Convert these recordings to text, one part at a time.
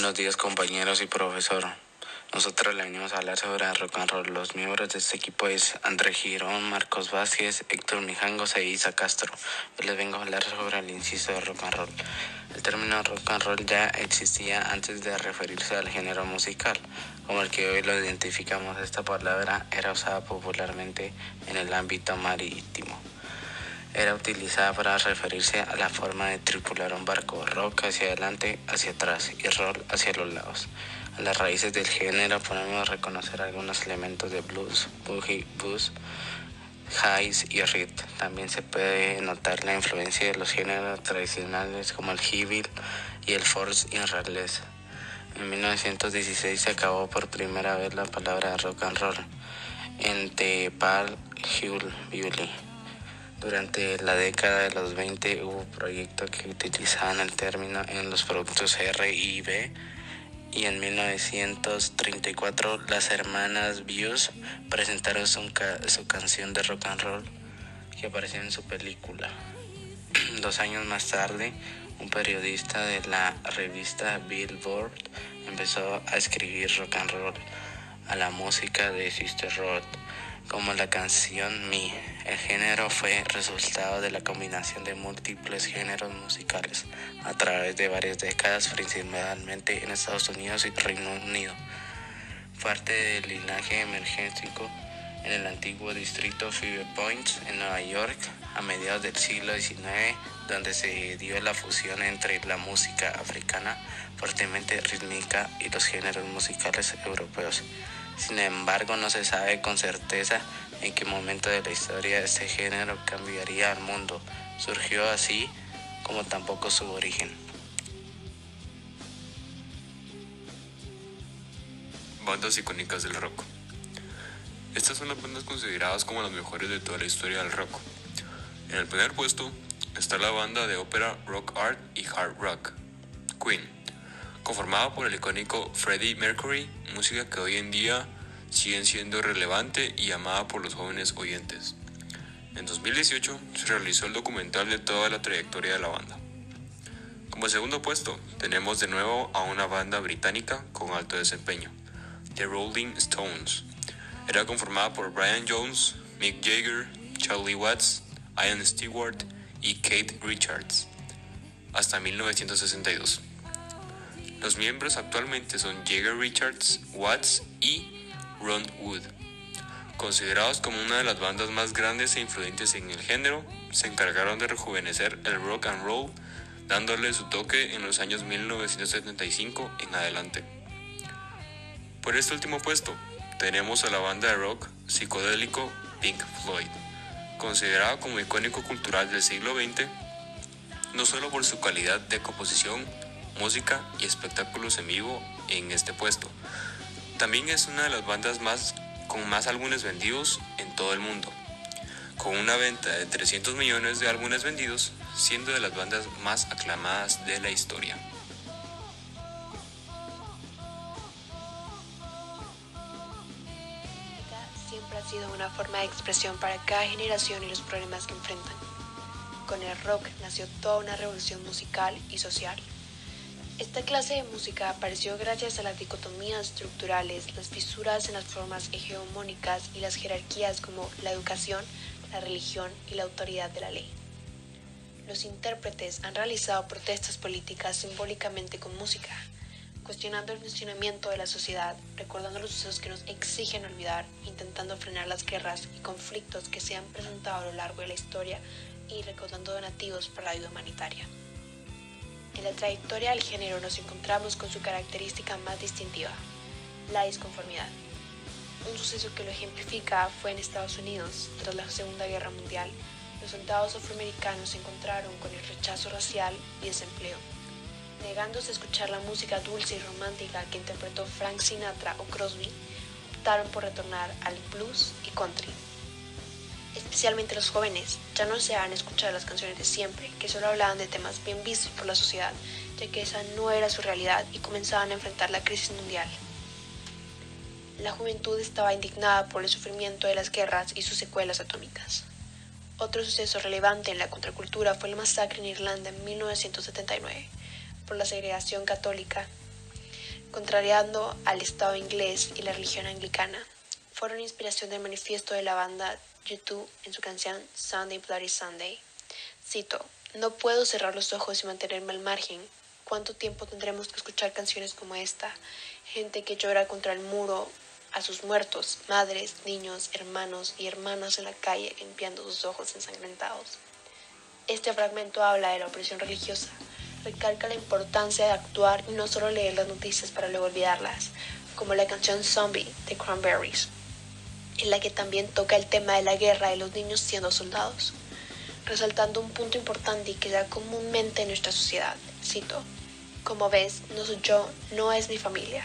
Buenos días, compañeros y profesor. Nosotros le venimos a hablar sobre el rock and roll. Los miembros de este equipo es André Girón, Marcos Vázquez, Héctor Nijangos e Isa Castro. Hoy les vengo a hablar sobre el inciso de rock and roll. El término rock and roll ya existía antes de referirse al género musical, como el que hoy lo identificamos. Esta palabra era usada popularmente en el ámbito marítimo. Era utilizada para referirse a la forma de tripular un barco, rock hacia adelante, hacia atrás y roll hacia los lados. A las raíces del género podemos reconocer algunos elementos de blues, boogie, blues, highs y rhythm. También se puede notar la influencia de los géneros tradicionales como el hip y el force irlandés. En 1916 se acabó por primera vez la palabra rock and roll en The Hillbilly. Durante la década de los 20 hubo proyectos que utilizaban el término en los productos R y B, y en 1934 las hermanas Views presentaron su canción de rock and roll que apareció en su película. 2 años más tarde, un periodista de la revista Billboard empezó a escribir rock and roll a la música de Sister Road, como la canción Me. El género fue resultado de la combinación de múltiples géneros musicales a través de varias décadas, principalmente en Estados Unidos y Reino Unido. Parte del linaje emergético en el antiguo distrito Five Points en Nueva York a mediados del siglo XIX, donde se dio la fusión entre la música africana fuertemente rítmica y los géneros musicales europeos. Sin embargo, no se sabe con certeza en qué momento de la historia este género cambiaría al mundo. Surgió así como tampoco su origen. Bandas icónicas del rock. Estas son las bandas consideradas como las mejores de toda la historia del rock. En el primer puesto está la banda de ópera rock art y hard rock, Queen, conformada por el icónico Freddie Mercury, música que hoy en día sigue siendo relevante y amada por los jóvenes oyentes. En 2018 se realizó el documental de toda la trayectoria de la banda. Como segundo puesto tenemos de nuevo a una banda británica con alto desempeño, The Rolling Stones. Era conformada por Brian Jones, Mick Jagger, Charlie Watts, Ian Stewart y Keith Richards, hasta 1962. Los miembros actualmente son Jagger, Richards, Watts y Ron Wood. Considerados como una de las bandas más grandes e influyentes en el género, se encargaron de rejuvenecer el rock and roll, dándole su toque en los años 1975 en adelante. Por este último puesto, tenemos a la banda de rock psicodélico Pink Floyd, considerada como icónico cultural del siglo XX, no solo por su calidad de composición, música y espectáculos en vivo. En este puesto también es una de las bandas con más álbumes vendidos en todo el mundo, con una venta de 300 millones de álbumes vendidos, siendo de las bandas más aclamadas de la historia. Siempre ha sido una forma de expresión para cada generación y los problemas que enfrentan. Con el rock nació toda una revolución musical y social. Esta clase de música apareció gracias a las dicotomías estructurales, las fisuras en las formas hegemónicas y las jerarquías como la educación, la religión y la autoridad de la ley. Los intérpretes han realizado protestas políticas simbólicamente con música, cuestionando el funcionamiento de la sociedad, recordando los sucesos que nos exigen olvidar, intentando frenar las guerras y conflictos que se han presentado a lo largo de la historia y recaudando donativos para la ayuda humanitaria. En la trayectoria del género nos encontramos con su característica más distintiva, la disconformidad. Un suceso que lo ejemplifica fue en Estados Unidos. Tras la Segunda Guerra Mundial, los soldados afroamericanos se encontraron con el rechazo racial y desempleo, negándose a escuchar la música dulce y romántica que interpretó Frank Sinatra o Crosby, optaron por retornar al blues y country. Especialmente los jóvenes ya no se han escuchado las canciones de siempre, que solo hablaban de temas bien vistos por la sociedad, ya que esa no era su realidad, y comenzaban a enfrentar la crisis mundial. La juventud estaba indignada por el sufrimiento de las guerras y sus secuelas atómicas. Otro suceso relevante en la contracultura fue la masacre en Irlanda en 1979 por la segregación católica, contrariando al Estado inglés y la religión anglicana. Fueron inspiración del manifiesto de la banda U2 en su canción Sunday Bloody Sunday. Cito: "No puedo cerrar los ojos y mantenerme al margen. ¿Cuánto tiempo tendremos que escuchar canciones como esta? Gente que llora contra el muro a sus muertos, madres, niños, hermanos y hermanas en la calle limpiando sus ojos ensangrentados". Este fragmento habla de la opresión religiosa. Recalca la importancia de actuar y no solo leer las noticias para luego olvidarlas, como la canción Zombie de Cranberries, en la que también toca el tema de la guerra y los niños siendo soldados, resaltando un punto importante y que da comúnmente en nuestra sociedad. Cito: "Como ves, no soy yo, no es mi familia".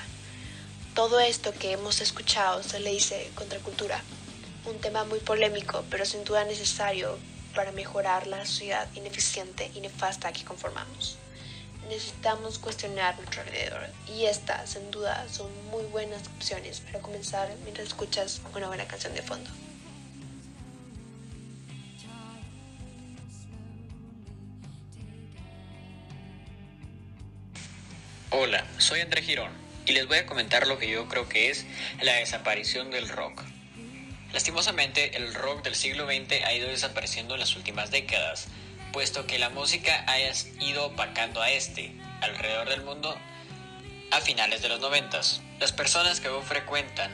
Todo esto que hemos escuchado se le dice contracultura, un tema muy polémico, pero sin duda necesario para mejorar la sociedad ineficiente y nefasta que conformamos. Necesitamos cuestionar nuestro alrededor, y estas, sin duda, son muy buenas opciones para comenzar mientras escuchas una buena canción de fondo. Hola, soy André Girón y les voy a comentar lo que yo creo que es la desaparición del rock. Lastimosamente, el rock del siglo XX ha ido desapareciendo en las últimas décadas, puesto que la música ha ido opacando a alrededor del mundo a finales de los 90s. Las personas que aún frecuentan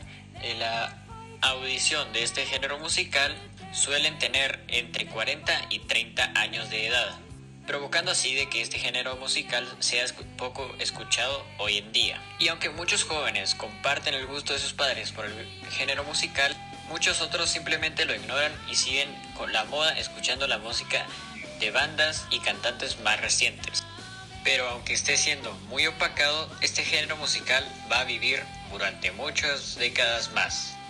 la audición de este género musical suelen tener entre 40 y 30 años de edad, provocando así de que este género musical sea poco escuchado hoy en día. Y aunque muchos jóvenes comparten el gusto de sus padres por el género musical, muchos otros simplemente lo ignoran y siguen con la moda escuchando la música de bandas y cantantes más recientes. Pero aunque esté siendo muy opacado, este género musical va a vivir durante muchas décadas más.